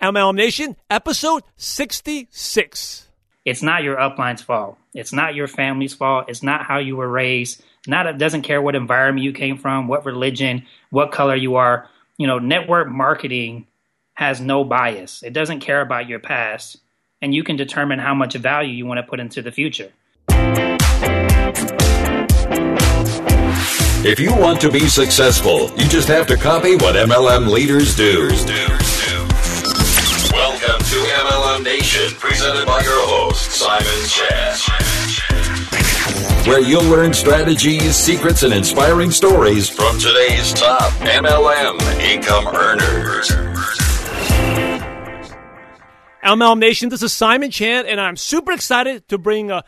MLM Nation, episode 66. It's not your upline's fault. It's not your family's fault. It's not how you were raised. It doesn't care what environment you came from, what religion, what color you are. You know, network marketing has no bias. It doesn't care about your past, and you can determine how much value you want to put into the future. If you want to be successful, you just have to copy what MLM leaders do. Welcome to MLM Nation, presented by your host, Simon Chan, where you'll learn strategies, secrets, and inspiring stories from today's top MLM income earners. MLM Nation, this is Simon Chan, and I'm super excited to bring a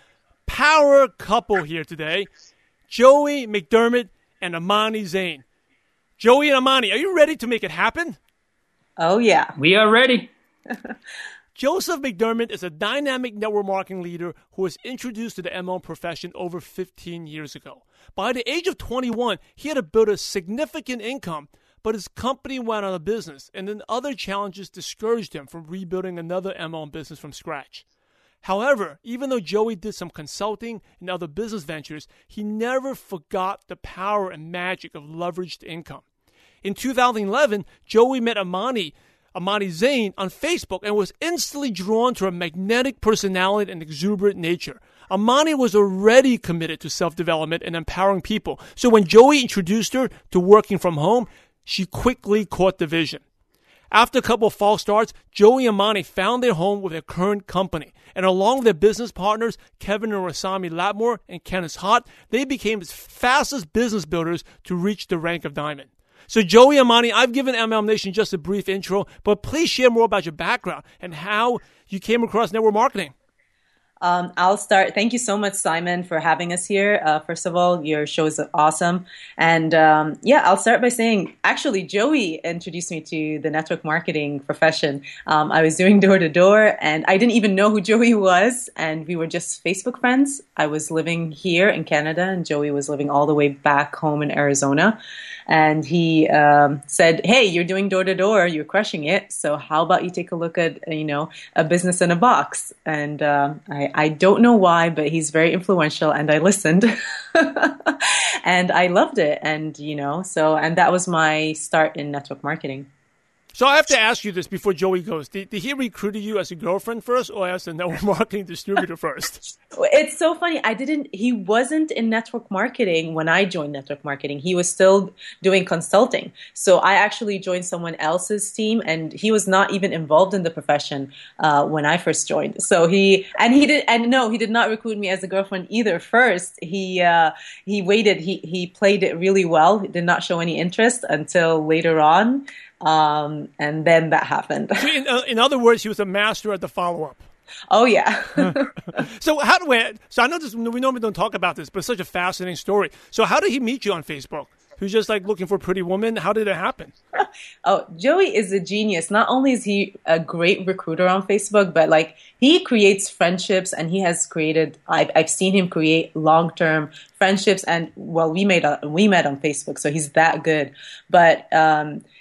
power couple here today, Joey McDermott and Amani Zein. Joey and Amani, are you ready to make it happen? Oh, yeah. We are ready. Joseph McDermott is a dynamic network marketing leader who was introduced to the MLM profession over 15 years ago. By the age of 21, he had built a significant income, but his company went out of business, and then other challenges discouraged him from rebuilding another MLM business from scratch. However, even though Joey did some consulting and other business ventures, he never forgot the power and magic of leveraged income. In 2011, Joey met Amani Zein on Facebook and was instantly drawn to her magnetic personality and exuberant nature. Amani was already committed to self-development and empowering people, so when Joey introduced her to working from home, she quickly caught the vision. After a couple of false starts, Joey and Amani found their home with their current company. And along with their business partners, Kevin and Rassami Latmore and Kenneth Hot, they became the fastest business builders to reach the rank of diamond. So Joey and Amani, I've given MLM Nation just a brief intro, but please share more about your background and how you came across network marketing. I'll start. Thank you so much, Simon, for having us here. First of all, your show is awesome. And I'll start by saying, actually, Joey introduced me to the network marketing profession. I was doing door-to-door, and I didn't even know who Joey was, and we were just Facebook friends. I was living here in Canada, and Joey was living all the way back home in Arizona. And he said, hey, you're doing door-to-door, you're crushing it, so how about you take a look at, a business in a box? And I don't know why, but he's very influential, and I listened, and I loved it, and, and that was my start in network marketing. So I have to ask you this before Joey goes. Did he recruit you as a girlfriend first or as a network marketing distributor first? It's so funny. He wasn't in network marketing when I joined network marketing. He was still doing consulting. So I actually joined someone else's team, and he was not even involved in the profession when I first joined. So he did not recruit me as a girlfriend either first. He waited. He played it really well. He did not show any interest until later on. And then that happened. In other words, he was a master at the follow-up. Oh, yeah. So I know this, we normally don't talk about this, but it's such a fascinating story. So how did he meet you on Facebook? Who's just like looking for a pretty woman? How did it happen? Oh, Joey is a genius. Not only is he a great recruiter on Facebook, but like he creates friendships, and he has created. I've seen him create long-term friendships, and we met on Facebook, so he's that good. But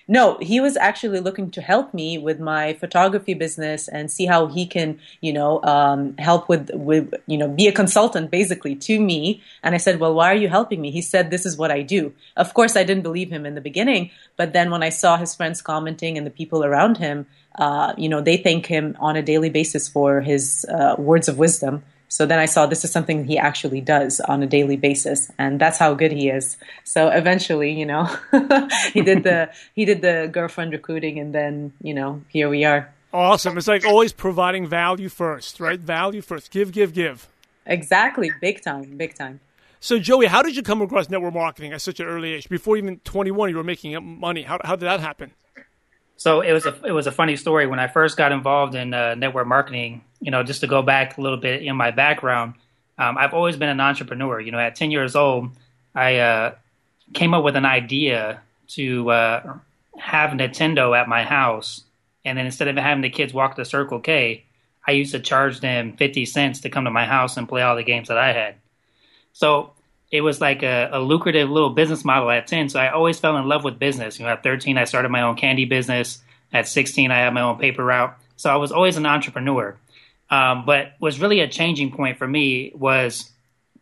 no, he was actually looking to help me with my photography business and see how he can, help with be a consultant basically to me. And I said, well, why are you helping me? He said, this is what I do. Of course, I didn't believe him in the beginning, but then when I saw his friends commenting and the people around him, they thank him on a daily basis for his words of wisdom. So then I saw this is something he actually does on a daily basis, and that's how good he is. So eventually, he did the girlfriend recruiting, and then here we are. Awesome! It's like always providing value first, right? Value first. Give. Exactly, big time. So Joey, how did you come across network marketing at such an early age? Before even 21, you were making money. How did that happen? So it was a funny story. When I first got involved in network marketing, just to go back a little bit in my background, I've always been an entrepreneur. At 10 years old, I came up with an idea to have Nintendo at my house. And then instead of having the kids walk to Circle K, I used to charge them 50 cents to come to my house and play all the games that I had. So it was like a lucrative little business model at 10. So I always fell in love with business. At 13, I started my own candy business. At 16, I had my own paper route. So I was always an entrepreneur. But what's really a changing point for me was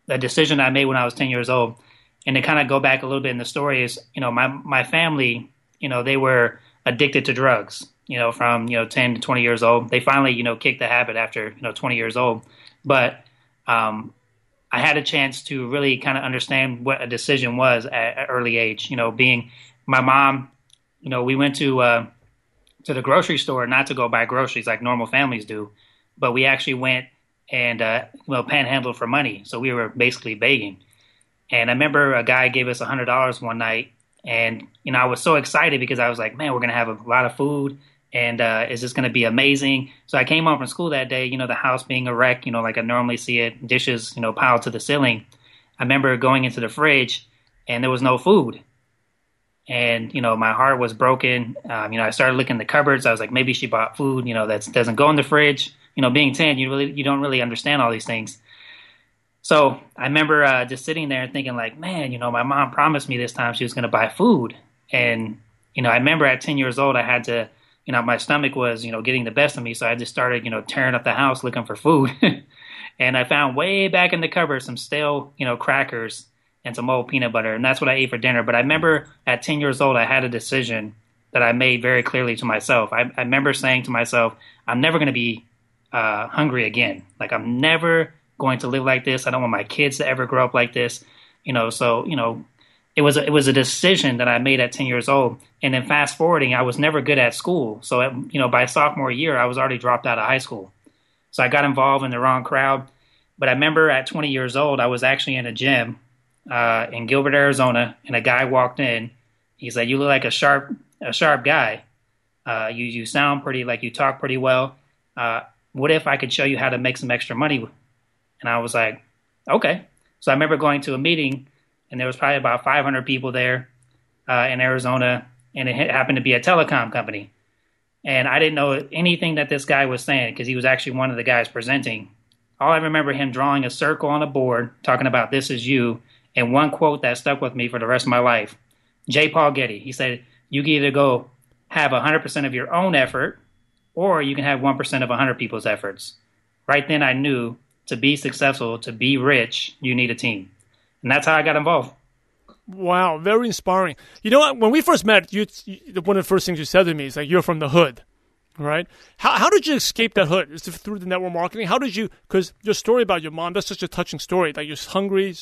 a decision I made when I was 10 years old. And to kind of go back a little bit in the story is, you know, my family, you know, they were addicted to drugs, you know, from, you know, 10 to 20 years old. They finally, you know, kicked the habit after, you know, 20 years old. But I had a chance to really kind of understand what a decision was at an early age, you know, being my mom, you know, we went to the grocery store, not to go buy groceries like normal families do, but we actually went and, panhandled for money. So we were basically begging. And I remember a guy gave us $100 one night, and, you know, I was so excited because I was like, man, we're going to have a lot of food, and it's just going to be amazing. So I came home from school that day, you know, the house being a wreck, you know, like I normally see it, dishes, you know, piled to the ceiling. I remember going into the fridge, and there was no food. And, you know, my heart was broken. I started looking in the cupboards. I was like, maybe she bought food, you know, that doesn't go in the fridge. You know, being 10, you don't really understand all these things. So I remember just sitting there and thinking like, man, you know, my mom promised me this time she was going to buy food. And, you know, I remember at 10 years old, I had to, you know, my stomach was, you know, getting the best of me. So I just started, you know, tearing up the house looking for food. And I found way back in the cupboard some stale, you know, crackers and some old peanut butter. And that's what I ate for dinner. But I remember at 10 years old, I had a decision that I made very clearly to myself. I remember saying to myself, I'm never going to be hungry again. Like, I'm never going to live like this. I don't want my kids to ever grow up like this, you know. So, you know, it was a decision that I made at 10 years old. And then fast forwarding, I was never good at school. So, you know, by sophomore year, I was already dropped out of high school. So I got involved in the wrong crowd. But I remember at 20 years old, I was actually in a gym in Gilbert, Arizona, and a guy walked in. He said, "You look like a sharp guy. You sound pretty, like you talk pretty well. What if I could show you how to make some extra money?" And I was like, okay. So I remember going to a meeting, and there was probably about 500 people there in Arizona, and it happened to be a telecom company. And I didn't know anything that this guy was saying because he was actually one of the guys presenting. All I remember him drawing a circle on a board, talking about "this is you," and one quote that stuck with me for the rest of my life. J. Paul Getty, he said, "You can either go have 100% of your own effort, or you can have 1% of 100 people's efforts." Right then I knew, to be successful, to be rich, you need a team. And that's how I got involved. Wow, very inspiring. You know what? When we first met, one of the first things you said to me is like, you're from the hood, right? How did you escape that hood? Is it through the network marketing? How did you, because your story about your mom, that's such a touching story. Like, you're hungry,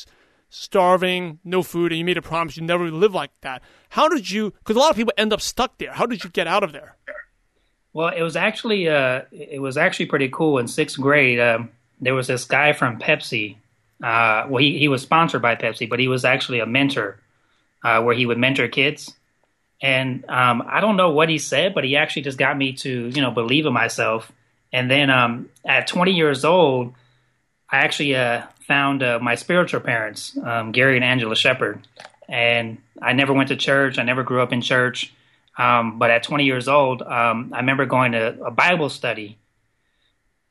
starving, no food, and you made a promise you never live like that. How did you, because a lot of people end up stuck there. How did you get out of there? Well, it was actually pretty cool. In sixth grade, there was this guy from Pepsi. He was sponsored by Pepsi, but he was actually a mentor where he would mentor kids. And I don't know what he said, but he actually just got me to, you know, believe in myself. And then at 20 years old, I actually found my spiritual parents, Gary and Angela Shepherd. And I never went to church. I never grew up in church. But at 20 years old, I remember going to a Bible study,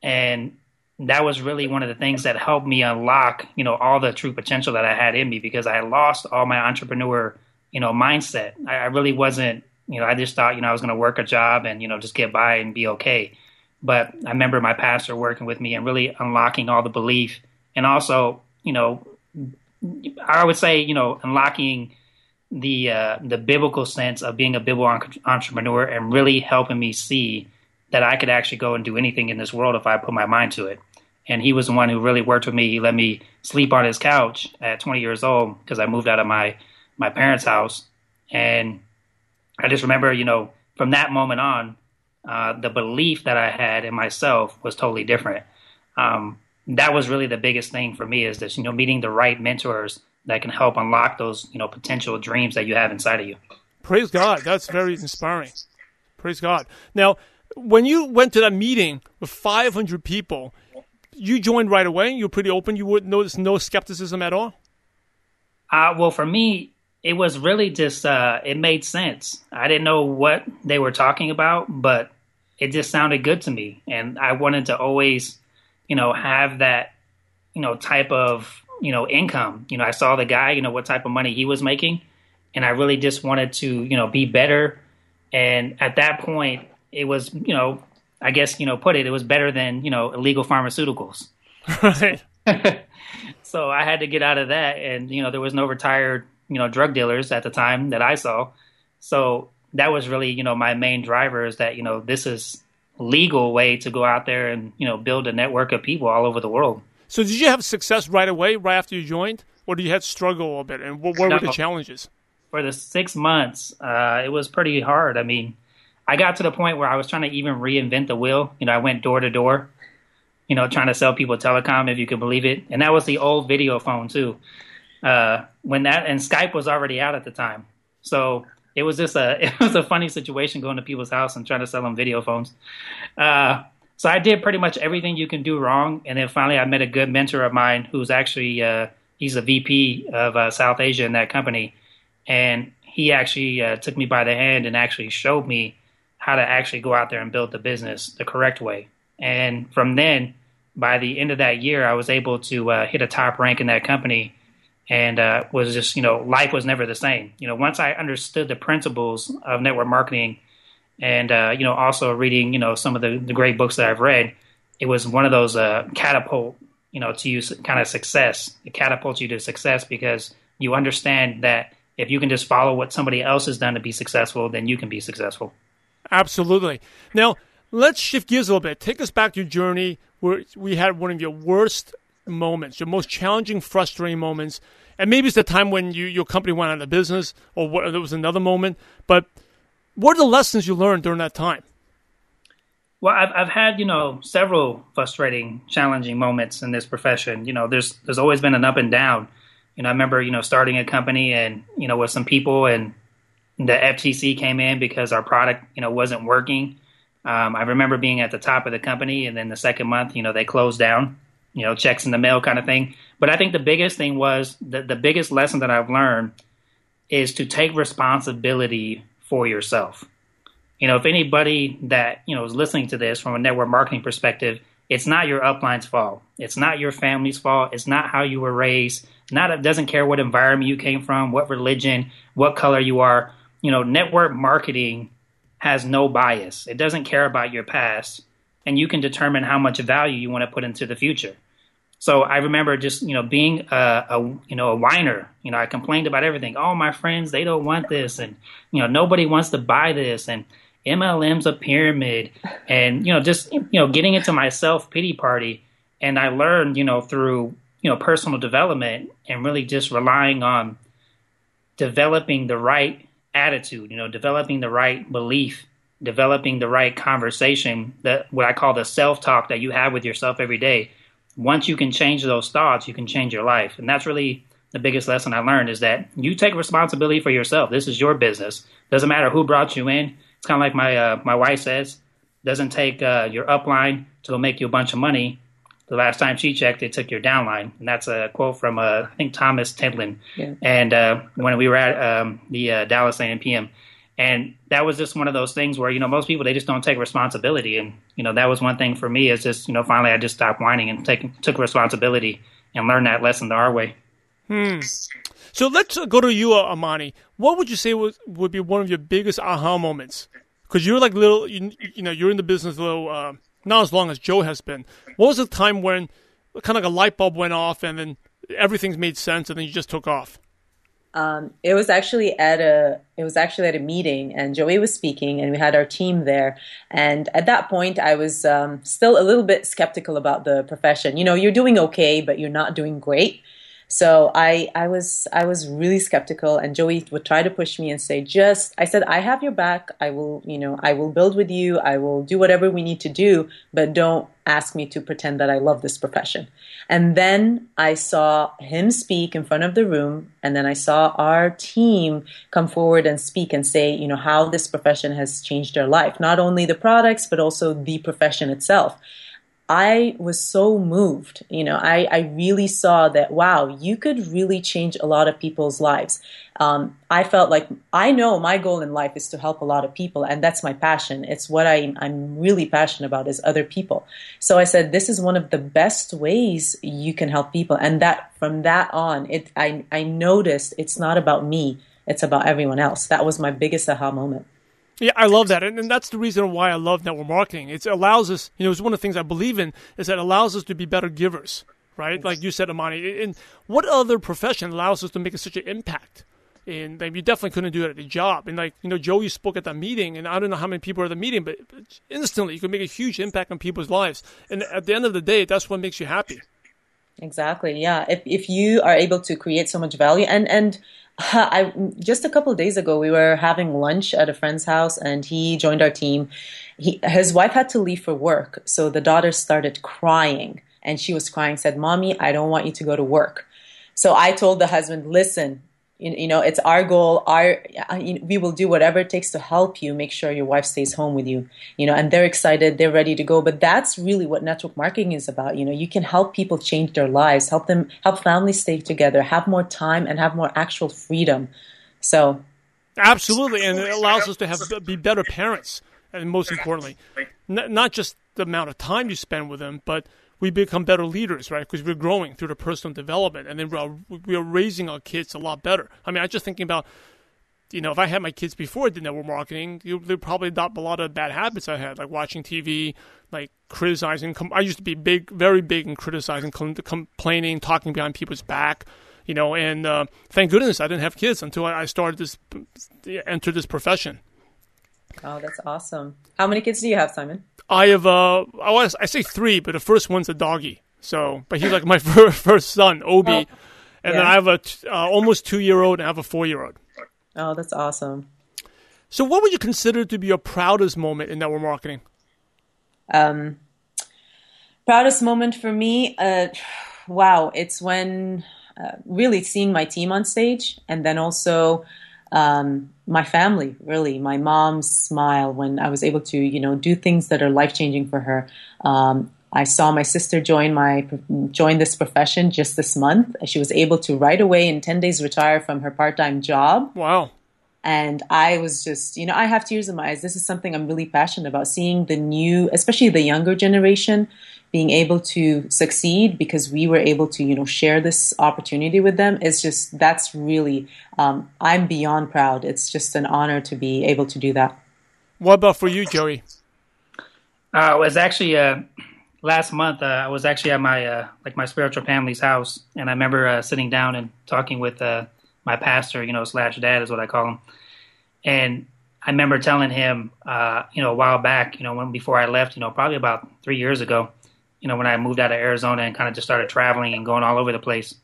and that was really one of the things that helped me unlock, you know, all the true potential that I had in me, because I lost all my entrepreneur, you know, mindset. I really wasn't, you know, I just thought, you know, I was going to work a job and, you know, just get by and be okay. But I remember my pastor working with me and really unlocking all the belief. And also, you know, I would say, you know, unlocking the biblical sense of being a biblical entrepreneur and really helping me see that I could actually go and do anything in this world if I put my mind to it. And he was the one who really worked with me. He let me sleep on his couch at 20 years old because I moved out of my parents' house. And I just remember, you know, from that moment on, the belief that I had in myself was totally different. That was really the biggest thing for me, is this, you know, meeting the right mentors that can help unlock those, you know, potential dreams that you have inside of you. Praise God. That's very inspiring. Praise God. Now, when you went to that meeting with 500 people, you joined right away. You were pretty open. You wouldn't notice no skepticism at all? Well, for me, it was really just it made sense. I didn't know what they were talking about, but it just sounded good to me. And I wanted to always, you know, have that, you know, type of, you know, income. You know, I saw the guy, you know, what type of money he was making. And I really just wanted to, you know, be better And at that point, it was, you know, I guess, you know, it was better than, you know, illegal pharmaceuticals. Right. So I had to get out of that. And, you know, there was no retired, you know, drug dealers at the time that I saw. So that was really, you know, my main driver is that, you know, this is legal way to go out there and, you know, build a network of people all over the world. So did you have success right away, right after you joined? Or did you have to struggle a bit? And what were the challenges? For the 6 months, it was pretty hard. I mean, I got to the point where I was trying to even reinvent the wheel. You know, I went door to door, you know, trying to sell people telecom, if you can believe it. And that was the old video phone too. When that, and Skype was already out at the time. So it was just it was a funny situation going to people's house and trying to sell them video phones. So I did pretty much everything you can do wrong. And then finally I met a good mentor of mine who's actually, he's a VP of South Asia in that company. And he actually took me by the hand and actually showed me how to actually go out there and build the business the correct way. And from then, by the end of that year, I was able to hit a top rank in that company and was just, you know, life was never the same. You know, once I understood the principles of network marketing and, you know, also reading, you know, some of the great books that I've read, it was one of those catapult, you know, to use kind of success. It catapults you to success because you understand that if you can just follow what somebody else has done to be successful, then you can be successful. Absolutely. Now, let's shift gears a little bit. Take us back to your journey where we had one of your worst moments, your most challenging, frustrating moments. And maybe it's the time when your company went out of business or there was another moment. But what are the lessons you learned during that time? Well, I've had, you know, several frustrating, challenging moments in this profession. You know, there's always been an up and down. You know, I remember, you know, starting a company and, you know, with some people and the FTC came in because our product, you know, wasn't working. I remember being at the top of the company and then the second month, you know, they closed down, you know, checks in the mail kind of thing. But I think the biggest thing was the biggest lesson that I've learned is to take responsibility for yourself. You know, if anybody that, you know, is listening to this from a network marketing perspective, it's not your upline's fault. It's not your family's fault. It's not how you were raised. It doesn't care what environment you came from, what religion, what color you are. You know, network marketing has no bias. It doesn't care about your past, and you can determine how much value you want to put into the future. So I remember just, you know, being a whiner. You know, I complained about everything. Oh, my friends, they don't want this, and, you know, nobody wants to buy this, and MLM's a pyramid, and, you know, just, you know, getting into my self-pity party. And I learned, you know, through, you know, personal development and really just relying on developing the right attitude, you know, developing the right belief, developing the right conversation, that what I call the self-talk that you have with yourself every day. Once you can change those thoughts, you can change your life. And that's really the biggest lesson I learned is that you take responsibility for yourself. This is your business. Doesn't matter who brought you in. It's kind of like my wife says, doesn't take your upline to go make you a bunch of money. The last time she checked, it took your downline. And that's a quote from, I think, Thomas Tedlin. Yeah. And when we were at the Dallas A&PM. And that was just one of those things where, you know, most people, they just don't take responsibility. And, you know, that was one thing for me is just, you know, finally I just stopped whining and took responsibility and learned that lesson the hard way. So let's go to you, Amani. What would you say would be one of your biggest aha moments? Because you're like you're in the business a little not as long as Joe has been. What was the time when kind of like a light bulb went off and then everything's made sense and then you just took off? It was actually at a meeting and Joey was speaking and we had our team there. And at that point I was still a little bit skeptical about the profession. You know, you're doing okay, but you're not doing great. So I was really skeptical, and Joey would try to push me and say, I have your back. I will build with you. I will do whatever we need to do, but don't ask me to pretend that I love this profession. And then I saw him speak in front of the room, and then I saw our team come forward and speak and say, you know, how this profession has changed their life, not only the products, but also the profession itself. I was so moved. You know, I really saw that, wow, you could really change a lot of people's lives. I felt like I know my goal in life is to help a lot of people, and that's my passion. It's what I'm really passionate about is other people. So I said, this is one of the best ways you can help people. And that from that on, I noticed it's not about me. It's about everyone else. That was my biggest aha moment. Yeah, I love that. And that's the reason why I love network marketing. It allows us, you know, it's one of the things I believe in, is that it allows us to be better givers, right? Like you said, Amani. And what other profession allows us to make such an impact? And like, you definitely couldn't do it at a job. And like, you know, Joey spoke at that meeting, and I don't know how many people are at the meeting, but instantly you can make a huge impact on people's lives. And at the end of the day, that's what makes you happy. Exactly. Yeah. If you are able to create so much value, and I just a couple of days ago, we were having lunch at a friend's house, and he joined our team. His wife had to leave for work, so the daughter started crying, and she was crying, said, "Mommy, I don't want you to go to work." So I told the husband, "Listen, you know, it's our goal. We will do whatever it takes to help you make sure your wife stays home with you." You know, and they're excited, they're ready to go. But that's really what network marketing is about. You know, you can help people change their lives, help families stay together, have more time, and have more actual freedom. So, absolutely, and it allows us to be better parents, and most importantly, not just the amount of time you spend with them, but we become better leaders, right? Because we're growing through the personal development, and then we are raising our kids a lot better. I mean, I'm just thinking about, you know, if I had my kids before I did network marketing, they'd probably adopt a lot of bad habits I had, like watching TV, like criticizing. I used to be very big in criticizing, complaining, talking behind people's back, you know, and thank goodness I didn't have kids until I entered this profession. Oh, that's awesome. How many kids do you have, Simon? I have, I say three, but the first one's a doggy. So, but he's like my first son, Obi. Oh, and yeah. Then I have a almost 2-year-old and I have a 4-year-old. Oh, that's awesome. So what would you consider to be your proudest moment in network marketing? Proudest moment for me? Wow. It's when really seeing my team on stage, and then also my family, really, my mom's smile when I was able to, you know, do things that are life-changing for her. I saw my sister join this profession just this month. She was able to right away in 10 days retire from her part-time job. Wow. And I was just, you know, I have tears in my eyes. This is something I'm really passionate about, seeing the new, especially the younger generation, being able to succeed because we were able to, you know, share this opportunity with them. It's just, that's really, I'm beyond proud. It's just an honor to be able to do that. What about for you, Joey? It was actually last month. I was actually at my spiritual family's house, and I remember sitting down and talking with my pastor, you know, /dad is what I call him, and I remember telling him, you know, a while back, you know, before I left, you know, probably about 3 years ago. You know, when I moved out of Arizona and kind of just started traveling and going all over the place,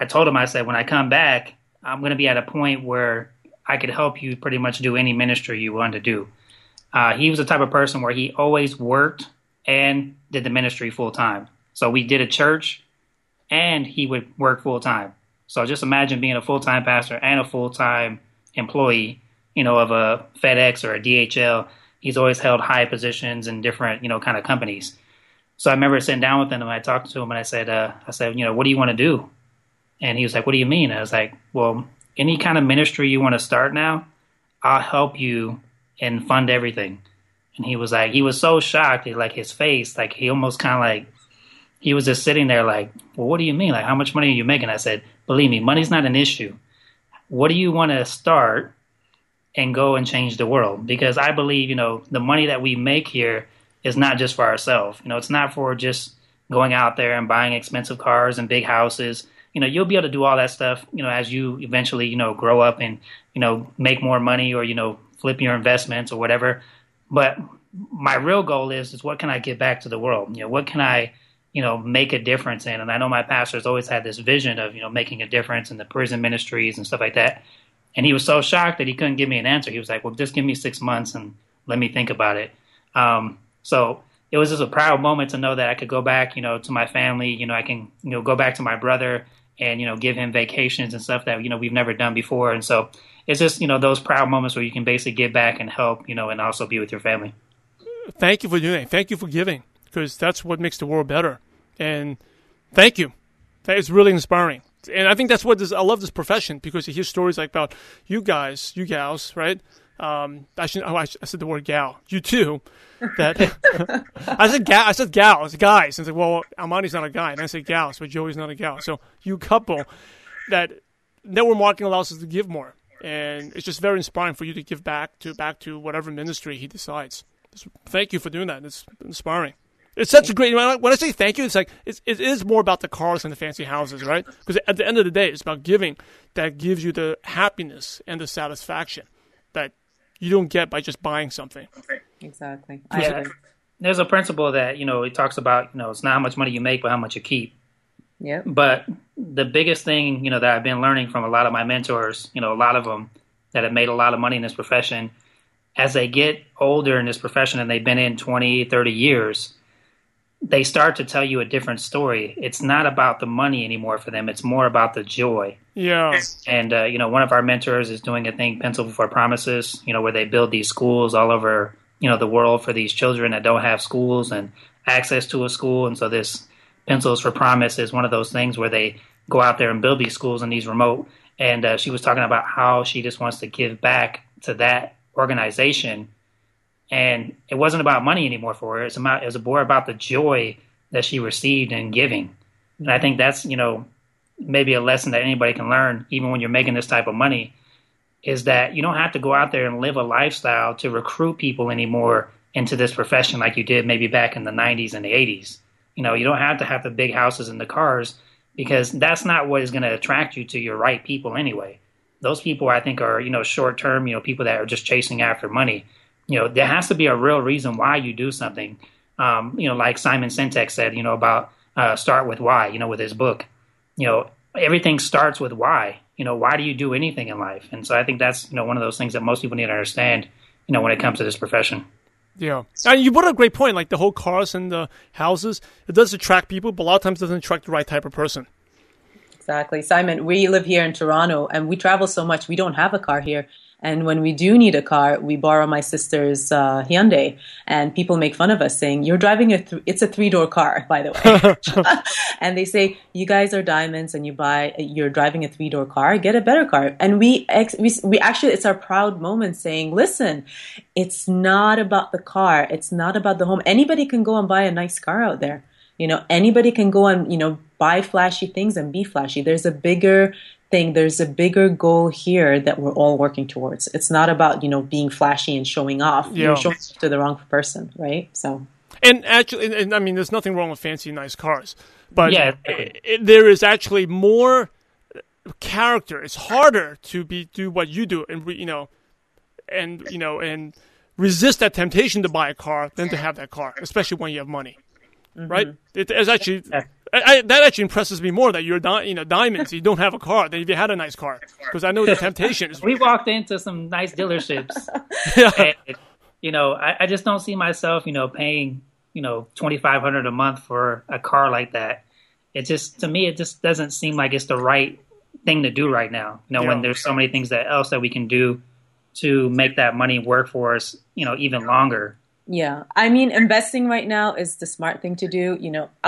I told him, I said, when I come back, I'm going to be at a point where I could help you pretty much do any ministry you want to do. He was the type of person where he always worked and did the ministry full time. So we did a church and he would work full time. So just imagine being a full-time pastor and a full-time employee, you know, of a FedEx or a DHL. He's always held high positions in different, you know, kind of companies. So I remember sitting down with him, and I talked to him, and I said, you know, what do you want to do? And he was like, what do you mean? And I was like, well, any kind of ministry you want to start now, I'll help you and fund everything. And he was so shocked, like his face, like he almost kind of like, he was just sitting there like, well, what do you mean? Like, how much money are you making? I said, believe me, money's not an issue. What do you want to start and go and change the world? Because I believe, you know, the money that we make here, it's not just for ourselves. You know, it's not for just going out there and buying expensive cars and big houses. You know, you'll be able to do all that stuff, you know, as you eventually, you know, grow up and, you know, make more money or, you know, flip your investments or whatever. But my real goal is what can I give back to the world? You know, what can I, you know, make a difference in? And I know my pastor's always had this vision of, you know, making a difference in the prison ministries and stuff like that. And he was so shocked that he couldn't give me an answer. He was like, well, just give me 6 months and let me think about it. So it was just a proud moment to know that I could go back, you know, to my family, you know, I can, you know, go back to my brother and, you know, give him vacations and stuff that, you know, we've never done before. And so it's just, you know, those proud moments where you can basically give back and help, you know, and also be with your family. Thank you for doing it. Thank you for giving, because that's what makes the world better. And thank you. That is really inspiring. And I think that's what I love this profession, because you hear stories like about you guys, you gals, right? I said the word gal. You too. That I said gals, guys. And I said, well, Amani's not a guy, and I said gals, but Joey's not a gal. So you couple, that network marketing allows us to give more. And it's just very inspiring for you to give back to whatever ministry he decides. Just thank you for doing that. It's inspiring. It's such a great, when I say thank you, it's like, it is more about the cars and the fancy houses, right? Because at the end of the day, it's about giving that gives you the happiness and the satisfaction that you don't get by just buying something. Exactly. I agree. There's a principle that, it talks about, it's not how much money you make, but how much you keep. Yeah. But the biggest thing, that I've been learning from a lot of my mentors, a lot of them that have made a lot of money in this profession, as they get older in this profession and they've been in 20, 30 years, they start to tell you a different story. It's not about the money anymore for them. It's more about the joy. Yeah. And, one of our mentors is doing a thing, Pencils for Promises, where they build these schools all over, the world for these children that don't have schools and access to a school. And so this Pencils for Promise is one of those things where they go out there and build these schools in these remote. And she was talking about how she just wants to give back to that organization. And it wasn't about money anymore for her. It was more about the joy that she received in giving. And I think that's, maybe a lesson that anybody can learn, even when you're making this type of money, is that you don't have to go out there and live a lifestyle to recruit people anymore into this profession like you did maybe back in the 90s and the 80s. You don't have to have the big houses and the cars, because that's not what is going to attract you to your right people anyway. Those people, I think, are, short term, people that are just chasing after money. There has to be a real reason why you do something. Like Simon Sinek said, about start with why, with his book. Everything starts with why. Why do you do anything in life? And so I think that's, one of those things that most people need to understand, when it comes to this profession. Yeah. And you brought up a great point, like the whole cars and the houses. It does attract people, but a lot of times it doesn't attract the right type of person. Exactly. Simon, we live here in Toronto and we travel so much. We don't have a car here. And when we do need a car, we borrow my sister's Hyundai, and people make fun of us saying, you're driving it's a 3-door car, by the way. And they say, you guys are diamonds and you're driving a 3-door car, get a better car. And we actually, it's our proud moment saying, listen, it's not about the car. It's not about the home. Anybody can go and buy a nice car out there. Anybody can go and, buy flashy things and be flashy. There's a bigger thing. There's a bigger goal here that we're all working towards. It's not about, being flashy and showing off. Yeah. You're showing off to the wrong person, right? So, and actually, there's nothing wrong with fancy, nice cars. But yeah. There is actually more character. It's harder to do what you do and resist that temptation to buy a car than to have that car, especially when you have money, mm-hmm. right? It's actually... Yeah. That actually impresses me more that you're diamonds. You don't have a car than if you had a nice car, because I know the temptation is. We walked into some nice dealerships. Yeah. And, I just don't see myself, paying, $2,500 a month for a car like that. It just, to me, it just doesn't seem like it's the right thing to do right now. When there's so many things that we can do to make that money work for us, even longer. Yeah. Investing right now is the smart thing to do.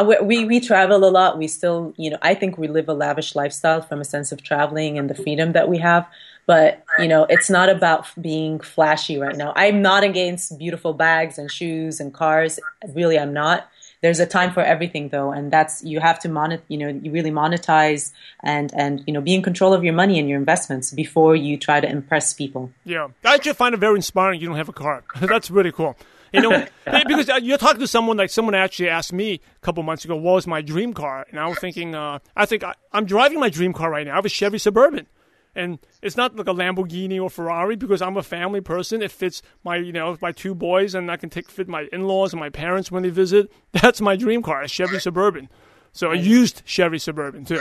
We travel a lot. We still, I think we live a lavish lifestyle from a sense of traveling and the freedom that we have. But, it's not about being flashy right now. I'm not against beautiful bags and shoes and cars. Really, I'm not. There's a time for everything, though, and that's you have to you really monetize and be in control of your money and your investments before you try to impress people. Yeah. I just find it very inspiring you don't have a car. That's really cool. Because you're talking to someone, like someone actually asked me a couple months ago, what was my dream car? And I was thinking, I'm driving my dream car right now. I have a Chevy Suburban. And it's not like a Lamborghini or Ferrari because I'm a family person. It fits my, my 2 boys, and I can fit my in-laws and my parents when they visit. That's my dream car, a Chevy Suburban. So I used Chevy Suburban too.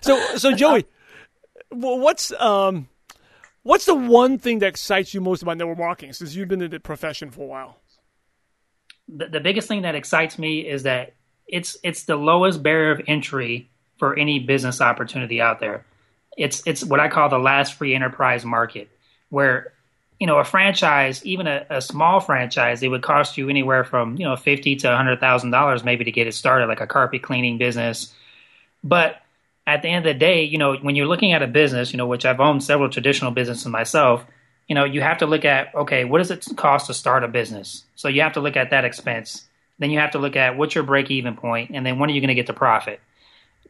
So Joey, what's the one thing that excites you most about network marketing since you've been in the profession for a while? The biggest thing that excites me is that it's the lowest barrier of entry for any business opportunity out there. It's what I call the last free enterprise market, where, a franchise, even a small franchise, it would cost you anywhere from, $50,000 to $100,000 maybe to get it started, like a carpet cleaning business. But at the end of the day, when you're looking at a business, which I've owned several traditional businesses myself, you have to look at, okay, what does it cost to start a business? So you have to look at that expense. Then you have to look at what's your break-even point, and then when are you going to get to profit?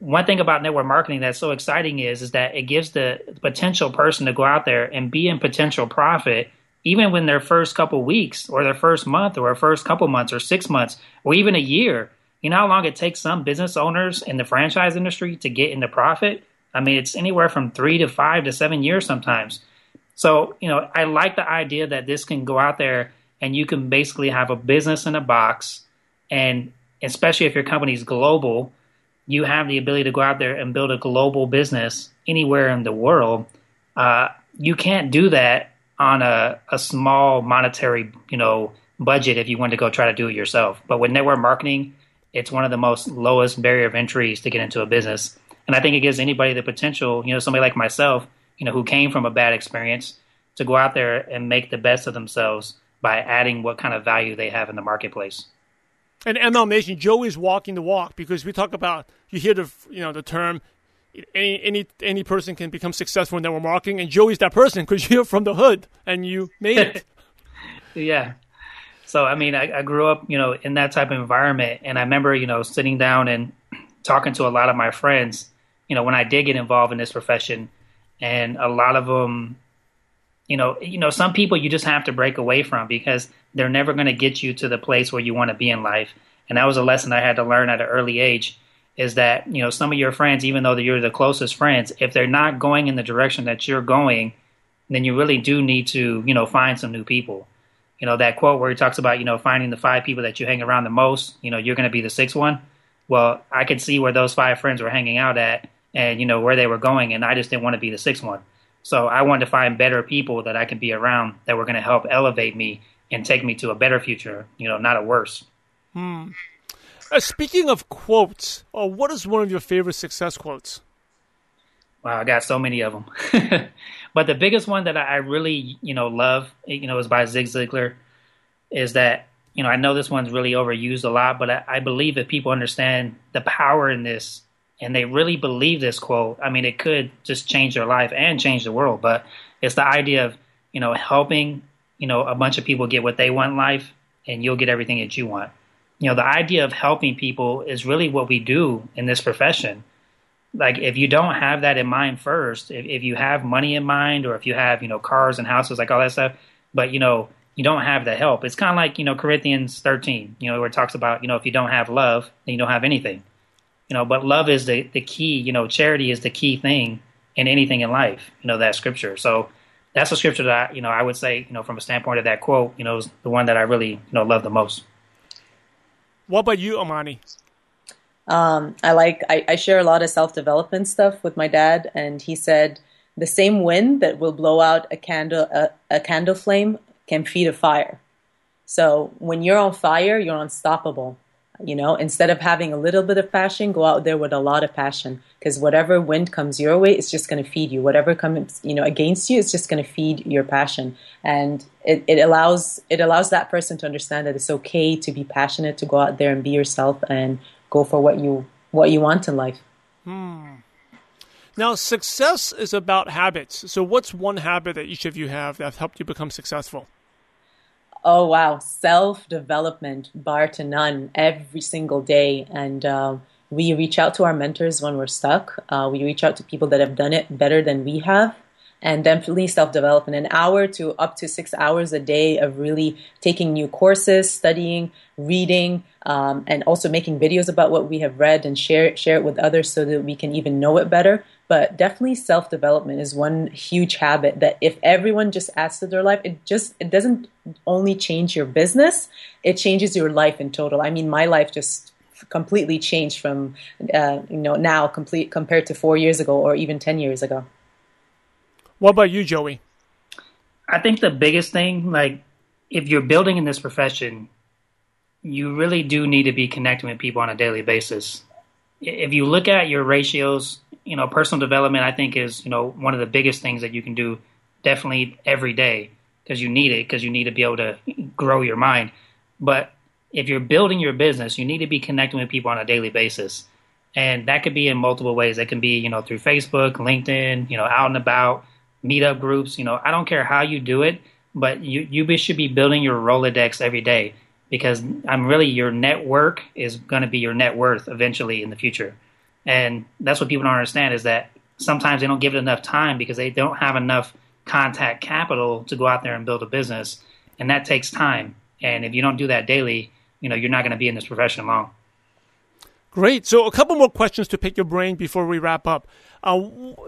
one thing about network marketing that's so exciting is that it gives the potential person to go out there and be in potential profit, even when their first couple weeks or their first month or first couple months or 6 months or even a year. You know how long it takes some business owners in the franchise industry to get into profit? I mean, it's anywhere from 3 to 5 to 7 years sometimes. So, you know, I like the idea that this can go out there and you can basically have a business in a box. And especially if your company's global, you have the ability to go out there and build a global business anywhere in the world. You can't do that on a small monetary, you know, budget if you want to go try to do it yourself. But with network marketing, it's one of the most lowest barrier of entries to get into a business. And I think it gives anybody the potential, you know, somebody like myself, you know, who came from a bad experience, to go out there and make the best of themselves by adding what kind of value they have in the marketplace. And MLM Nation, Joe is walking the walk, because we talk about, you hear the, you know, the term, any person can become successful in network marketing, and Joey's that person because you're from the hood and you made it. Yeah. So, I mean, I grew up, you know, in that type of environment, and I remember, you know, sitting down and talking to a lot of my friends, you know, when I did get involved in this profession, and a lot of them, you know, some people you just have to break away from because they're never going to get you to the place where you want to be in life. And that was a lesson I had to learn at an early age, is that, you know, some of your friends, even though you're the closest friends, if they're not going in the direction that you're going, then you really do need to, you know, find some new people. You know, that quote where he talks about, you know, finding the 5 people that you hang around the most, you know, you're going to be the 6th one. Well, I could see where those 5 friends were hanging out at and, you know, where they were going. And I just didn't want to be the 6th one. So I wanted to find better people that I could be around that were going to help elevate me and take me to a better future, you know, not a worse. Speaking of quotes, what is one of your favorite success quotes? Wow, I got so many of them. But the biggest one that I really, you know, love, you know, is by Zig Ziglar, is that, you know, I know this one's really overused a lot, but I believe if people understand the power in this and they really believe this quote, I mean, it could just change their life and change the world. But it's the idea of, you know, helping, you know, a bunch of people get what they want in life, and you'll get everything that you want. You know, the idea of helping people is really what we do in this profession. Like, if you don't have that in mind first, if you have money in mind, or if you have, you know, cars and houses, like all that stuff, but, you know, you don't have the help. It's kind of like, you know, Corinthians 13, you know, where it talks about, you know, if you don't have love, then you don't have anything. You know, but love is the key, you know, charity is the key thing in anything in life, you know, that scripture. So that's a scripture that, you know, I would say, you know, from a standpoint of that quote, you know, is the one that I really, you know, love the most. What about you, Amani? I share a lot of self-development stuff with my dad, and he said, the same wind that will blow out a candle flame can feed a fire. So when you're on fire, you're unstoppable. You know, instead of having a little bit of passion, go out there with a lot of passion, because whatever wind comes your way, it's just going to feed you. Whatever comes, you know, against you, it's just going to feed your passion. And it allows that person to understand that it's okay to be passionate, to go out there and be yourself and go for what you want in life. Now, success is about habits. So what's one habit that each of you have that helped you become successful? Oh, wow. Self-development, bar to none, every single day. And we reach out to our mentors when we're stuck. We reach out to people that have done it better than we have. And definitely self-development, an hour to up to 6 hours a day of really taking new courses, studying, reading, and also making videos about what we have read and share it with others so that we can even know it better. But definitely self-development is one huge habit that if everyone just adds to their life, it doesn't only change your business, it changes your life in total. I mean, my life just completely changed from now compared to 4 years ago or even 10 years ago. What about you, Joey? I think the biggest thing, like, if you're building in this profession, you really do need to be connecting with people on a daily basis. If you look at your ratios, you know, personal development, I think, is, you know, one of the biggest things that you can do definitely every day, because you need it, because you need to be able to grow your mind. But if you're building your business, you need to be connecting with people on a daily basis. And that could be in multiple ways. It can be, you know, through Facebook, LinkedIn, you know, out and about, meetup groups. You know, I don't care how you do it, but you should be building your Rolodex every day, because your network is going to be your net worth eventually in the future. And that's what people don't understand, is that sometimes they don't give it enough time because they don't have enough contact capital to go out there and build a business. And that takes time. And if you don't do that daily, you know, you're not going to be in this profession long. Great. So a couple more questions to pick your brain before we wrap up.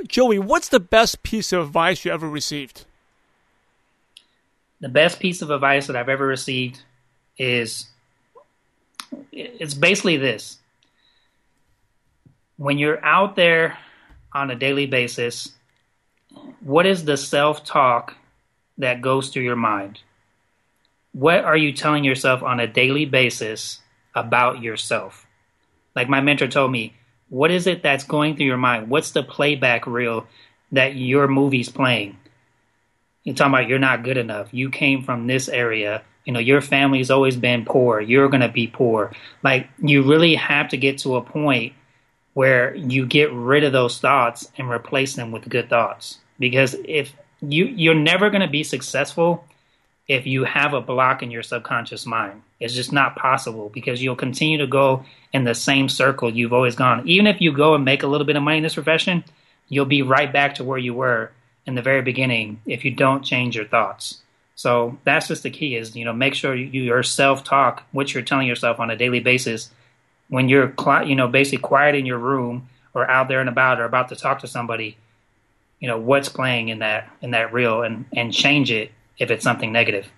Joey, what's the best piece of advice you ever received? The best piece of advice that I've ever received is, it's basically this. When you're out there on a daily basis, what is the self-talk that goes through your mind? What are you telling yourself on a daily basis about yourself? Like my mentor told me, what is it that's going through your mind? What's the playback reel that your movie's playing? You're talking about you're not good enough. You came from this area. You know, your family's always been poor. You're going to be poor. Like, you really have to get to a point where you get rid of those thoughts and replace them with good thoughts. Because if you're never going to be successful if you have a block in your subconscious mind. It's just not possible, because you'll continue to go in the same circle you've always gone. Even if you go and make a little bit of money in this profession, you'll be right back to where you were in the very beginning if you don't change your thoughts. So that's just the key, is, you know, make sure your self-talk, what you're telling yourself on a daily basis, when you're, you know, basically quiet in your room or out there and about or about to talk to somebody, you know, what's playing in that reel, and change it if it's something negative.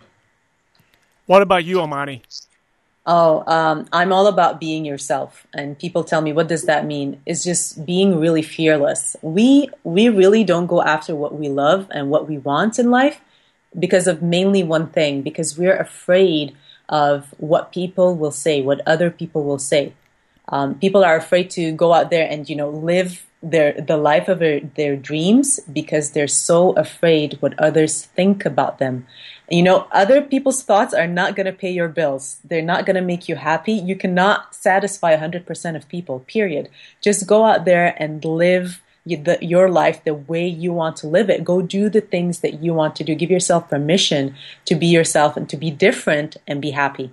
What about you, Amani? I'm all about being yourself. And people tell me, what does that mean? It's just being really fearless. We really don't go after what we love and what we want in life because of mainly one thing, because we're afraid of what people will say, what other people will say. People are afraid to go out there and, you know, live the life of their dreams because they're so afraid what others think about them. You know, other people's thoughts are not going to pay your bills. They're not going to make you happy. You cannot satisfy 100% of people, period. Just go out there and live your life the way you want to live it. Go do the things that you want to do. Give yourself permission to be yourself and to be different and be happy.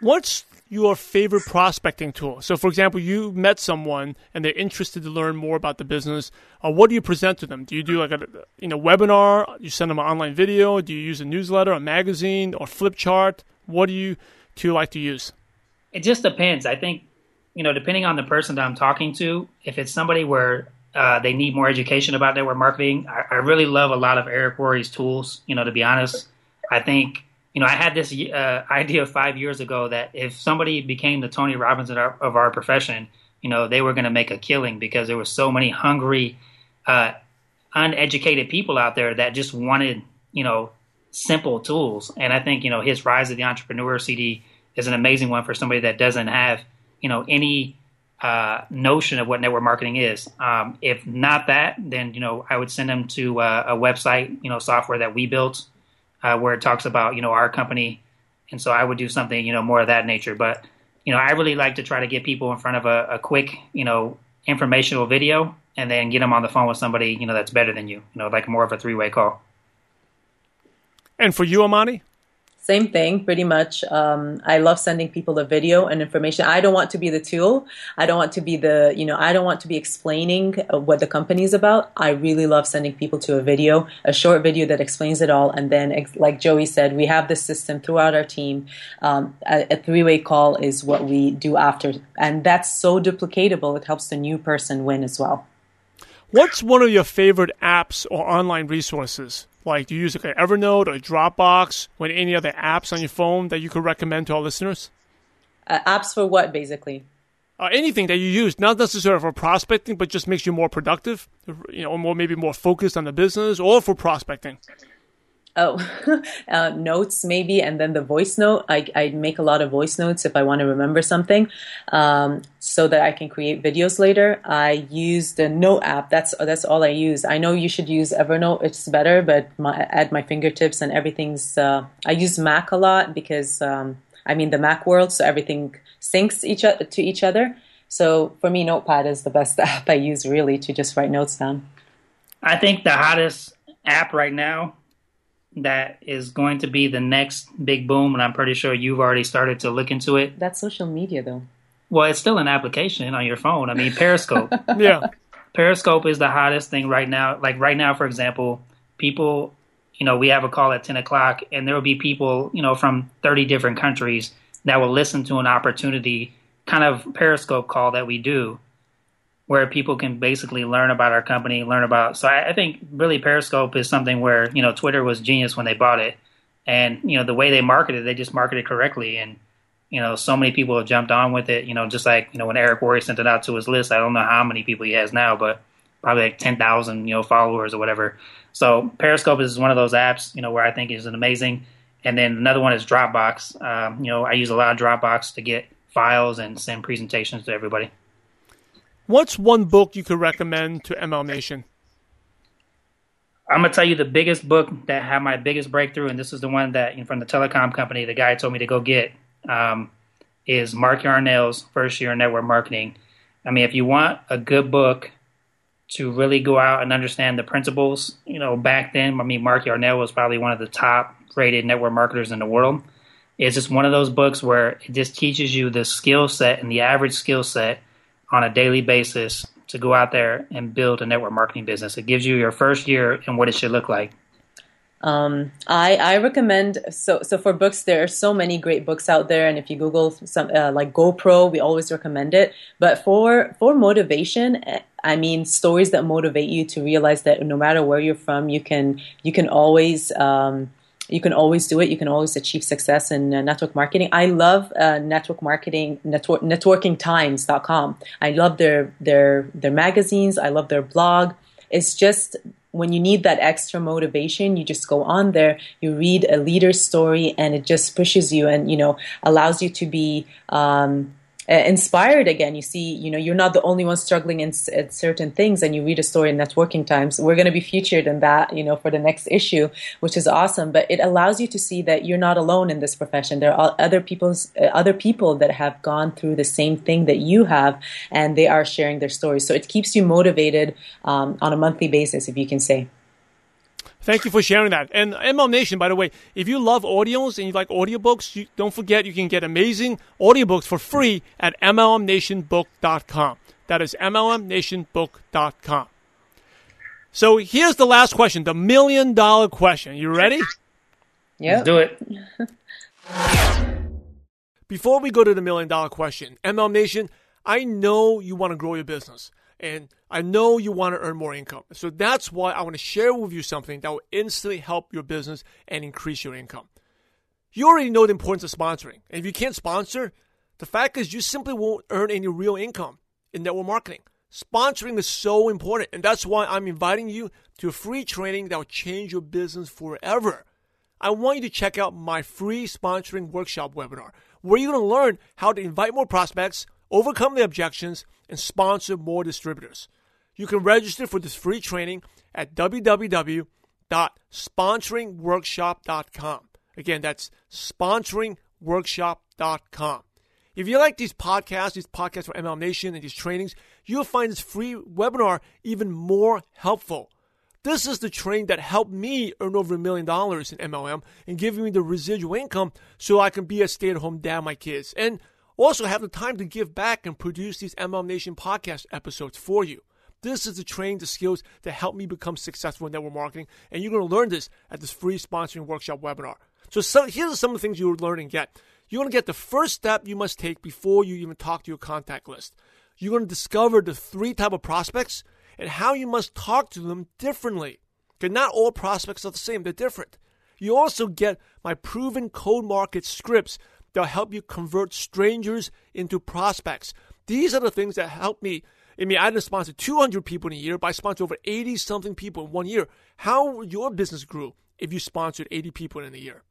What's your favorite prospecting tool? So, for example, you met someone and they're interested to learn more about the business. What do you present to them? Do you do like a webinar? You send them an online video? Do you use a newsletter, a magazine, or flip chart? What do you two like to use? It just depends. I think, you know, depending on the person that I'm talking to, if it's somebody where they need more education about network marketing, I really love a lot of Eric Worre's tools, you know, to be honest. I think, you know, I had this idea 5 years ago that if somebody became the Tony Robbins of our profession, you know, they were going to make a killing, because there were so many hungry, uneducated people out there that just wanted, you know, simple tools. And I think, you know, his Rise of the Entrepreneur CD is an amazing one for somebody that doesn't have, you know, any notion of what network marketing is. If not that, then, you know, I would send them to a website, you know, software that we built, where it talks about, you know, our company. And so I would do something, you know, more of that nature. But, you know, I really like to try to get people in front of a quick, you know, informational video, and then get them on the phone with somebody, you know, that's better than you, you know, like more of a three-way call. And for you, Amani? Same thing, pretty much. I love sending people the video and information. I don't want to be the tool. I don't want to be I don't want to be explaining what the company is about. I really love sending people to a short video that explains it all. And then, like Joey said, we have this system throughout our team. A three-way call is what we do after. And that's so duplicatable. It helps the new person win as well. What's one of your favorite apps or online resources? Like, do you use like Evernote or Dropbox, or any other apps on your phone that you could recommend to our listeners? Apps for what, basically? Anything that you use, not necessarily for prospecting, but just makes you more productive, you know, or maybe more focused on the business, or for prospecting. Oh, notes maybe, and then the voice note. I make a lot of voice notes if I want to remember something, so that I can create videos later. I use the Note app. That's all I use. I know you should use Evernote. It's better, but at my fingertips and everything's. I use Mac a lot because the Mac world, so everything syncs to each other. So for me, Notepad is the best app I use really to just write notes down. I think the hottest app right now that is going to be the next big boom, and I'm pretty sure you've already started to look into it. That's social media, though. Well, it's still an application on your phone. I mean, Periscope. Yeah. Periscope is the hottest thing right now. Like right now, for example, people, you know, we have a call at 10 o'clock and there will be people, you know, from 30 different countries that will listen to an opportunity kind of Periscope call that we do, where people can basically learn about our company, learn about. So I think really Periscope is something where, you know, Twitter was genius when they bought it. And, you know, the way they just marketed correctly. And, you know, so many people have jumped on with it, you know, just like, you know, when Eric Worre sent it out to his list, I don't know how many people he has now, but probably like 10,000, you know, followers or whatever. So Periscope is one of those apps, you know, where I think is an amazing. And then another one is Dropbox. You know, I use a lot of Dropbox to get files and send presentations to everybody. What's one book you could recommend to MLM Nation? I'm going to tell you the biggest book that had my biggest breakthrough, and this is the one that, you know, from the telecom company, the guy told me to go get, is Mark Yarnell's First Year in Network Marketing. I mean, if you want a good book to really go out and understand the principles, you know, back then, I mean, Mark Yarnell was probably one of the top-rated network marketers in the world. It's just one of those books where it just teaches you the skill set and the average skill set on a daily basis to go out there and build a network marketing business. It gives you your first year and what it should look like. I recommend, so for books, there are so many great books out there. And if you Google some like GoPro, we always recommend it. But for motivation, I mean, stories that motivate you to realize that no matter where you're from, you can always do it. You can always achieve success in network marketing. I love network marketing, NetworkingTimes.com. I love their magazines. I love their blog. It's just when you need that extra motivation, you just go on there, you read a leader's story, and it just pushes you and, you know, allows you to be inspired again. You see, you know, you're not the only one struggling in certain things, and you read a story in Networking Times. We're going to be featured in that, you know, for the next issue, which is awesome. But it allows you to see that you're not alone in this profession. There are other people that have gone through the same thing that you have, and they are sharing their stories. So it keeps you motivated on a monthly basis, if you can say. Thank you for sharing that. And MLM Nation, by the way, if you love audios and you like audiobooks, don't forget you can get amazing audiobooks for free at MLMNationBook.com. That is MLMNationBook.com. So here's the last question, the $1 million question. You ready? Yeah. Let's do it. Before we go to the $1 million question, MLM Nation, I know you want to grow your business. And I know you want to earn more income. So that's why I want to share with you something that will instantly help your business and increase your income. You already know the importance of sponsoring. And if you can't sponsor, the fact is you simply won't earn any real income in network marketing. Sponsoring is so important. And that's why I'm inviting you to a free training that will change your business forever. I want you to check out my free sponsoring workshop webinar, where you're going to learn how to invite more prospects, overcome the objections, and sponsor more distributors. You can register for this free training at www.sponsoringworkshop.com. Again, that's sponsoringworkshop.com. If you like these podcasts from MLM Nation and these trainings, you'll find this free webinar even more helpful. This is the training that helped me earn over $1 million in MLM and giving me the residual income so I can be a stay-at-home dad of my kids, and also have the time to give back and produce these MLM Nation podcast episodes for you. This is the training, the skills that help me become successful in network marketing, and you're going to learn this at this free sponsoring workshop webinar. So here's some of the things you'll learn and get. You're going to get the first step you must take before you even talk to your contact list. You're going to discover the 3 types of prospects and how you must talk to them differently. Okay, not all prospects are the same. They're different. You also get my proven cold market scripts that'll help you convert strangers into prospects. These are the things that help me. I mean, I didn't sponsor 200 people in a year, but I sponsored over 80-something people in one year. How your business grew if you sponsored 80 people in a year.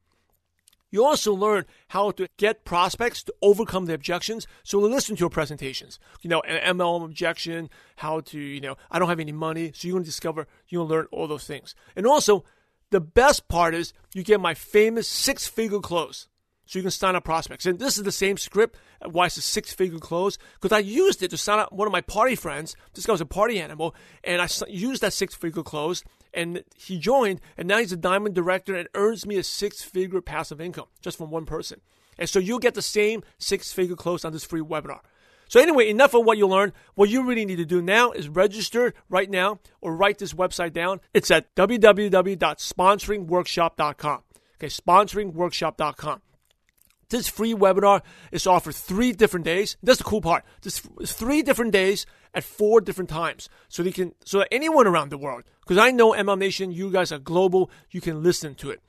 You also learn how to get prospects to overcome the objections. So listen to your presentations. You know, an MLM objection, how to, you know, I don't have any money. So you're going to discover, you're going to learn all those things. And also, the best part is you get my famous 6-figure close. So you can sign up prospects. And this is the same script, why it's a 6-figure close, because I used it to sign up one of my party friends. This guy was a party animal, and I used that 6-figure close, and he joined, and now he's a diamond director and earns me a 6-figure passive income just from one person. And so you'll get the same 6-figure close on this free webinar. So anyway, enough of what you learned. What you really need to do now is register right now or write this website down. It's at www.sponsoringworkshop.com. Okay, sponsoringworkshop.com. This free webinar is offered 3 different days. That's the cool part. This is 3 different days at 4 different times. So that anyone around the world, because I know MLM Nation, you guys are global, you can listen to it.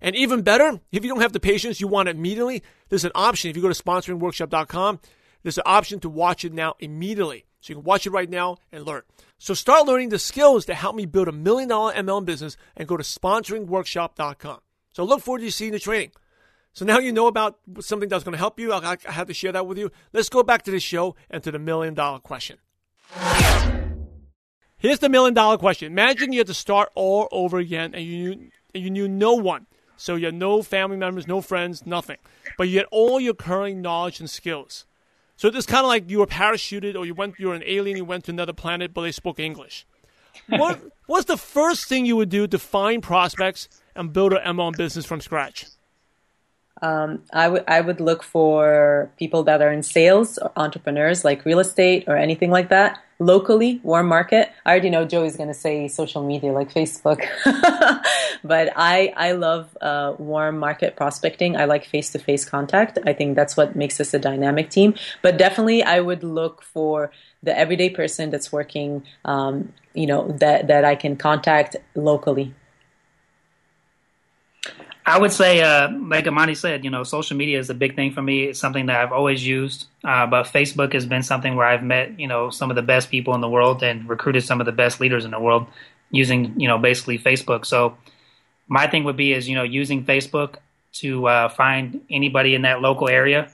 And even better, if you don't have the patience, you want it immediately, there's an option. If you go to sponsoringworkshop.com, there's an option to watch it now immediately. So you can watch it right now and learn. So start learning the skills to help me build $1 million MLM business and go to sponsoringworkshop.com. So look forward to seeing the training. So now you know about something that's going to help you. I had to share that with you. Let's go back to the show and to the $1 million question. Here's the $1 million question. Imagine you had to start all over again and you knew no one. So you had no family members, no friends, nothing. But you had all your current knowledge and skills. So it's kind of like you were parachuted or you were an alien, you went to another planet, but they spoke English. What's the first thing you would do to find prospects and build an MLM business from scratch? I would look for people that are in sales or entrepreneurs like real estate or anything like that. Locally, warm market. I already know Joey's going to say social media like Facebook. But I love warm market prospecting. I like face-to-face contact. I think that's what makes us a dynamic team. But definitely I would look for the everyday person that's working, that I can contact locally. I would say, like Amani said, social media is a big thing for me. It's something that I've always used, but Facebook has been something where I've met, some of the best people in the world and recruited some of the best leaders in the world using, basically Facebook. So my thing would be is, using Facebook to find anybody in that local area,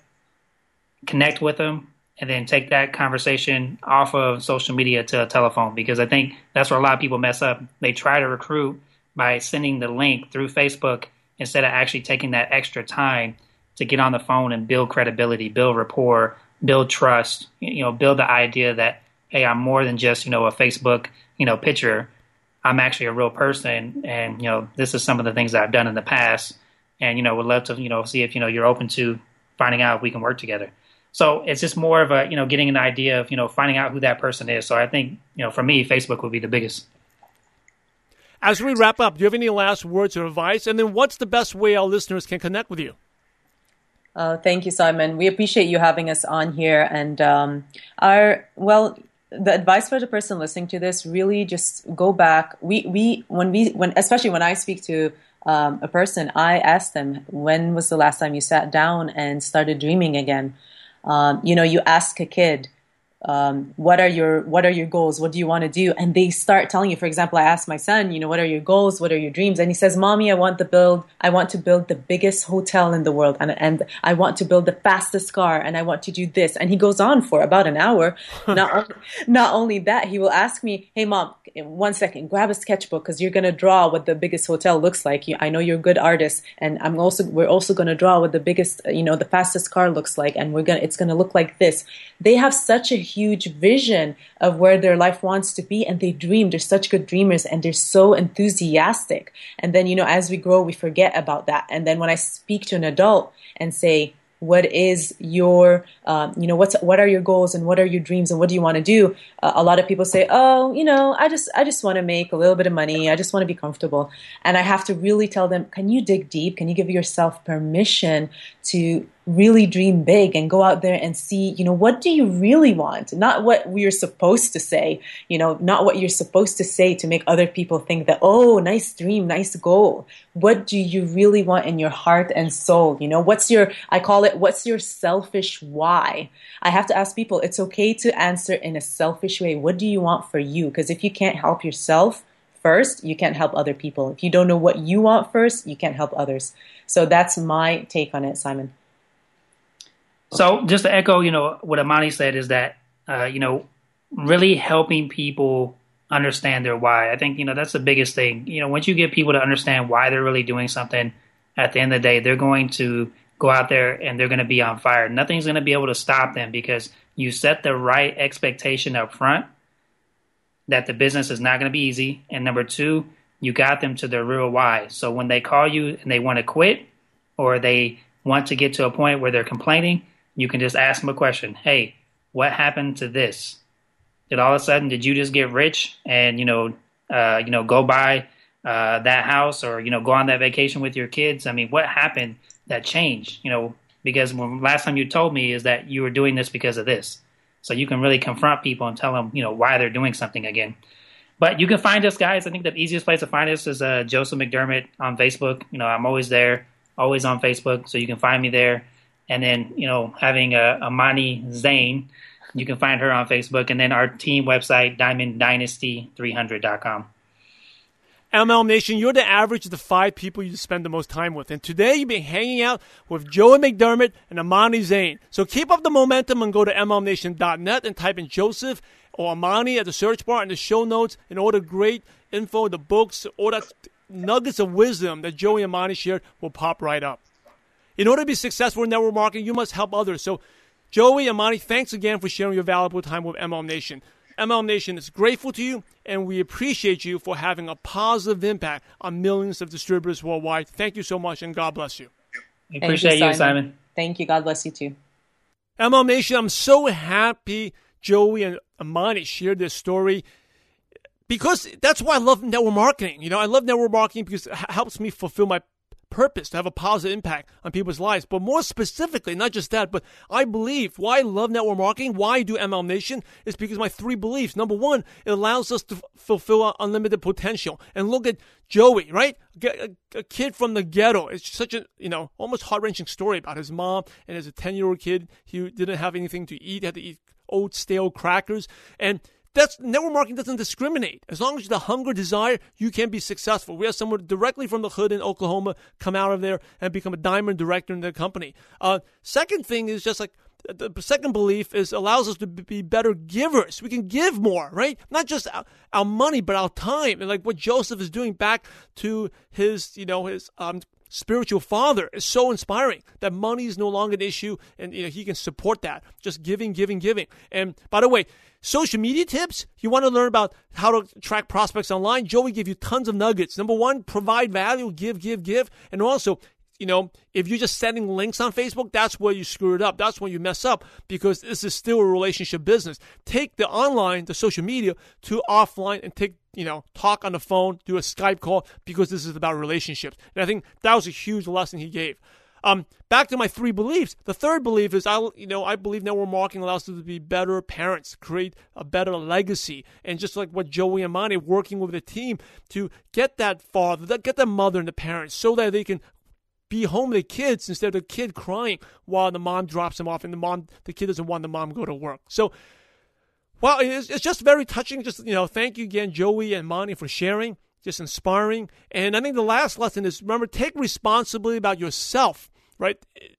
connect with them, and then take that conversation off of social media to a telephone, because I think that's where a lot of people mess up. They try to recruit by sending the link through Facebook instead of actually taking that extra time to get on the phone and build credibility, build rapport, build trust, build the idea that, hey, I'm more than just, a Facebook, picture. I'm actually a real person. And, this is some of the things that I've done in the past. And, would love to, see if, you're open to finding out if we can work together. So it's just more of a, getting an idea of, finding out who that person is. So I think, for me, Facebook would be the biggest. As we wrap up, do you have any last words or advice? And then what's the best way our listeners can connect with you? Thank you, Simon. We appreciate you having us on here. And the advice for the person listening to this, really just go back. Especially when I speak to a person, I ask them, when was the last time you sat down and started dreaming again? You ask a kid, what are your goals? What do you want to do? And they start telling you. For example, I asked my son, what are your goals? What are your dreams? And he says, Mommy, I want to build the biggest hotel in the world. And I want to build the fastest car. And I want to do this. And he goes on for about an hour. Not only that, he will ask me, hey, Mom, 1 second, grab a sketchbook because you're going to draw what the biggest hotel looks like. I know you're a good artist. And we're also going to draw what the biggest, the fastest car looks like. And it's going to look like this. They have such a huge vision of where their life wants to be, and they dream. They're such good dreamers, and they're so enthusiastic. And then, as we grow, we forget about that. And then when I speak to an adult and say, what is your, what are your goals and what are your dreams and what do you want to do? A lot of people say, I just want to make a little bit of money. I just want to be comfortable. And I have to really tell them, can you dig deep? Can you give yourself permission to really dream big and go out there and see, what do you really want? Not what we're supposed to say, not what you're supposed to say to make other people think that, oh, nice dream, nice goal. What do you really want in your heart and soul? What's your selfish why? I have to ask people, it's okay to answer in a selfish way. What do you want for you? Because if you can't help yourself first, you can't help other people. If you don't know what you want first, you can't help others. So that's my take on it, Simon. So just to echo, what Amani said is that, really helping people understand their why. I think, that's the biggest thing. Once you get people to understand why they're really doing something, at the end of the day, they're going to go out there and they're going to be on fire. Nothing's going to be able to stop them because you set the right expectation up front that the business is not going to be easy. And number two, you got them to their real why. So when they call you and they want to quit or they want to get to a point where they're complaining, you can just ask them a question. Hey, what happened to this? Did all of a sudden, did you just get rich and, go buy that house or, go on that vacation with your kids? I mean, what happened that changed, because when last time you told me is that you were doing this because of this. So you can really confront people and tell them, why they're doing something again. But you can find us, guys. I think the easiest place to find us is Joseph McDermott on Facebook. I'm always there, always on Facebook, so you can find me there. And then, having Amani Zein, you can find her on Facebook. And then our team website, DiamondDynasty300.com. MLM Nation, you're the average of the five people you spend the most time with. And today you've been hanging out with Joey McDermott and Amani Zein. So keep up the momentum and go to MLMNation.net and type in Joseph or Amani at the search bar and the show notes and all the great info, the books, all that nuggets of wisdom that Joey and Amani shared will pop right up. In order to be successful in network marketing, you must help others. So Joey, Amani, thanks again for sharing your valuable time with MLM Nation. MLM Nation is grateful to you, and we appreciate you for having a positive impact on millions of distributors worldwide. Thank you so much, and God bless you. We appreciate you, Simon. Thank you. God bless you, too. MLM Nation, I'm so happy Joey and Amani shared this story because that's why I love network marketing. I love network marketing because it helps me fulfill my purpose to have a positive impact on people's lives. But more specifically, not just that, but I believe why I love network marketing, why I do MLM Nation is because my three beliefs. Number one, it allows us to fulfill our unlimited potential. And look at Joey, right? A kid from the ghetto. It's such a, almost heart-wrenching story about his mom and as a 10-year-old kid, he didn't have anything to eat, had to eat old stale crackers. And that's network marketing doesn't discriminate. As long as the hunger, desire, you can be successful. We have someone directly from the hood in Oklahoma come out of there and become a diamond director in their company. Second thing is just like the second belief is allows us to be better givers. We can give more, right? Not just our money, but our time. And like what Joseph is doing back to his, spiritual father is so inspiring that money is no longer an issue and he can support that. Just giving. And by the way, social media tips, you want to learn about how to track prospects online. Joey gave you tons of nuggets. Number one, provide value, give. And also, if you're just sending links on Facebook, that's where you screw it up. That's where you mess up because this is still a relationship business. Take the online, the social media to offline and take talk on the phone, do a Skype call because this is about relationships. And I think that was a huge lesson he gave. Back to my three beliefs. The third belief is I believe network marketing allows us to be better parents, create a better legacy. And just like what Joey and Amani working with the team to get that father, get the mother and the parents so that they can be home with the kids instead of the kid crying while the mom drops him off and the kid doesn't want the mom to go to work. So well, it's just very touching. Just, thank you again, Joey and Amani, for sharing. Just inspiring. And I think the last lesson is, remember, take responsibility about yourself, right? It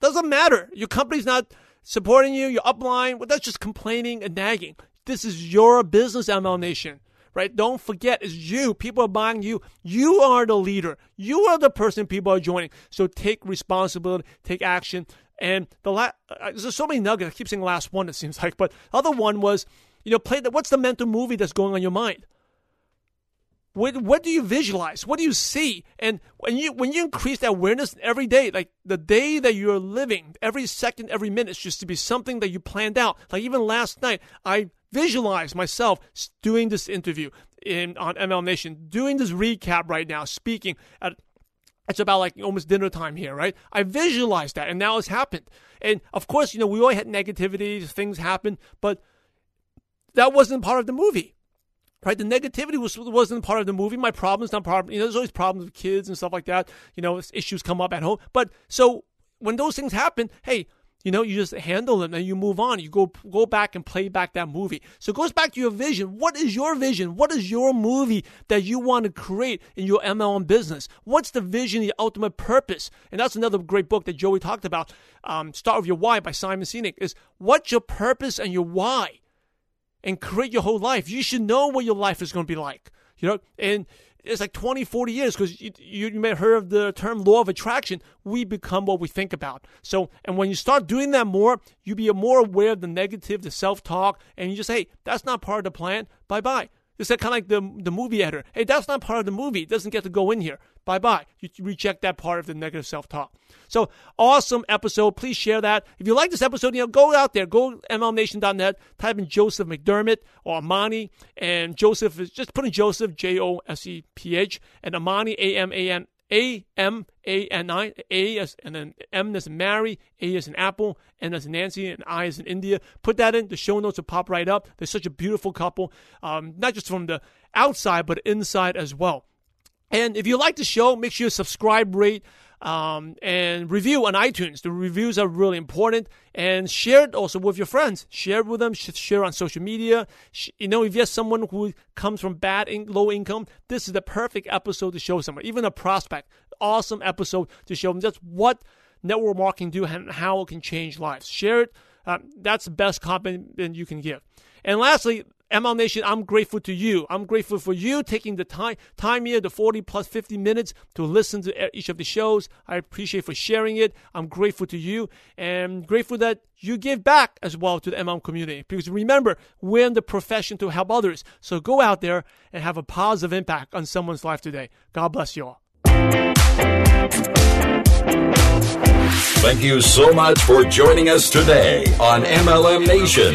doesn't matter. Your company's not supporting you, your upline. Well, that's just complaining and nagging. This is your business, MLM Nation, right? Don't forget, it's you. People are buying you. You are the leader. You are the person people are joining. So take responsibility, take action. And there's so many nuggets. I keep saying last one, it seems like. But the other one was, what's the mental movie that's going on in your mind? What do you visualize? What do you see? And when you increase that awareness every day, like the day that you're living, every second, every minute, should to be something that you planned out. Like even last night, I visualized myself doing this interview on MLM Nation, doing this recap right now, speaking at it's about like almost dinner time here, right? I visualized that, and now it's happened. And of course, we all had negativity, things happen, but that wasn't part of the movie, right? The negativity wasn't part of the movie. My problem's not part of, there's always problems with kids and stuff like that. Issues come up at home. But so when those things happen, hey, you just handle them and you move on. You go back and play back that movie. So it goes back to your vision. What is your vision? What is your movie that you want to create in your MLM business? What's the vision, the ultimate purpose? And that's another great book that Joey talked about, Start With Your Why by Simon Sinek, is what's your purpose and your why? And create your whole life. You should know what your life is going to be like. And it's like 20, 40 years because you may have heard of the term law of attraction. We become what we think about. So, and when you start doing that more, you be more aware of the negative, the self-talk, and you just say, hey, that's not part of the plan. Bye-bye. It's kind of like the movie editor. Hey, that's not part of the movie. It doesn't get to go in here. Bye-bye. You reject that part of the negative self-talk. So awesome episode. Please share that. If you like this episode, go out there. Go to MLMNation.net. Type in Joseph McDermott or Amani. And Joseph is just put in Joseph, J-O-S-E-P-H. And Amani, A-M-A-N. A-M-A-N-I, A as, and then M as in Mary, A as in Apple, N as in Nancy, and I as in India. Put that in. The show notes will pop right up. They're such a beautiful couple, not just from the outside, but inside as well. And if you like the show, make sure you subscribe, rate, and review on iTunes. The reviews are really important. And share it also with your friends. Share it with them. Share on social media. If you're someone who comes from low income, this is the perfect episode to show someone, even a prospect. Awesome episode to show them just what network marketing do and how it can change lives. Share it. That's the best compliment you can give. And lastly, MLM Nation, I'm grateful to you. I'm grateful for you taking the time here, the 40 plus 50 minutes to listen to each of the shows. I appreciate for sharing it. I'm grateful to you and grateful that you give back as well to the MLM community. Because remember, we're in the profession to help others. So go out there and have a positive impact on someone's life today. God bless you all. Thank you so much for joining us today on MLM Nation.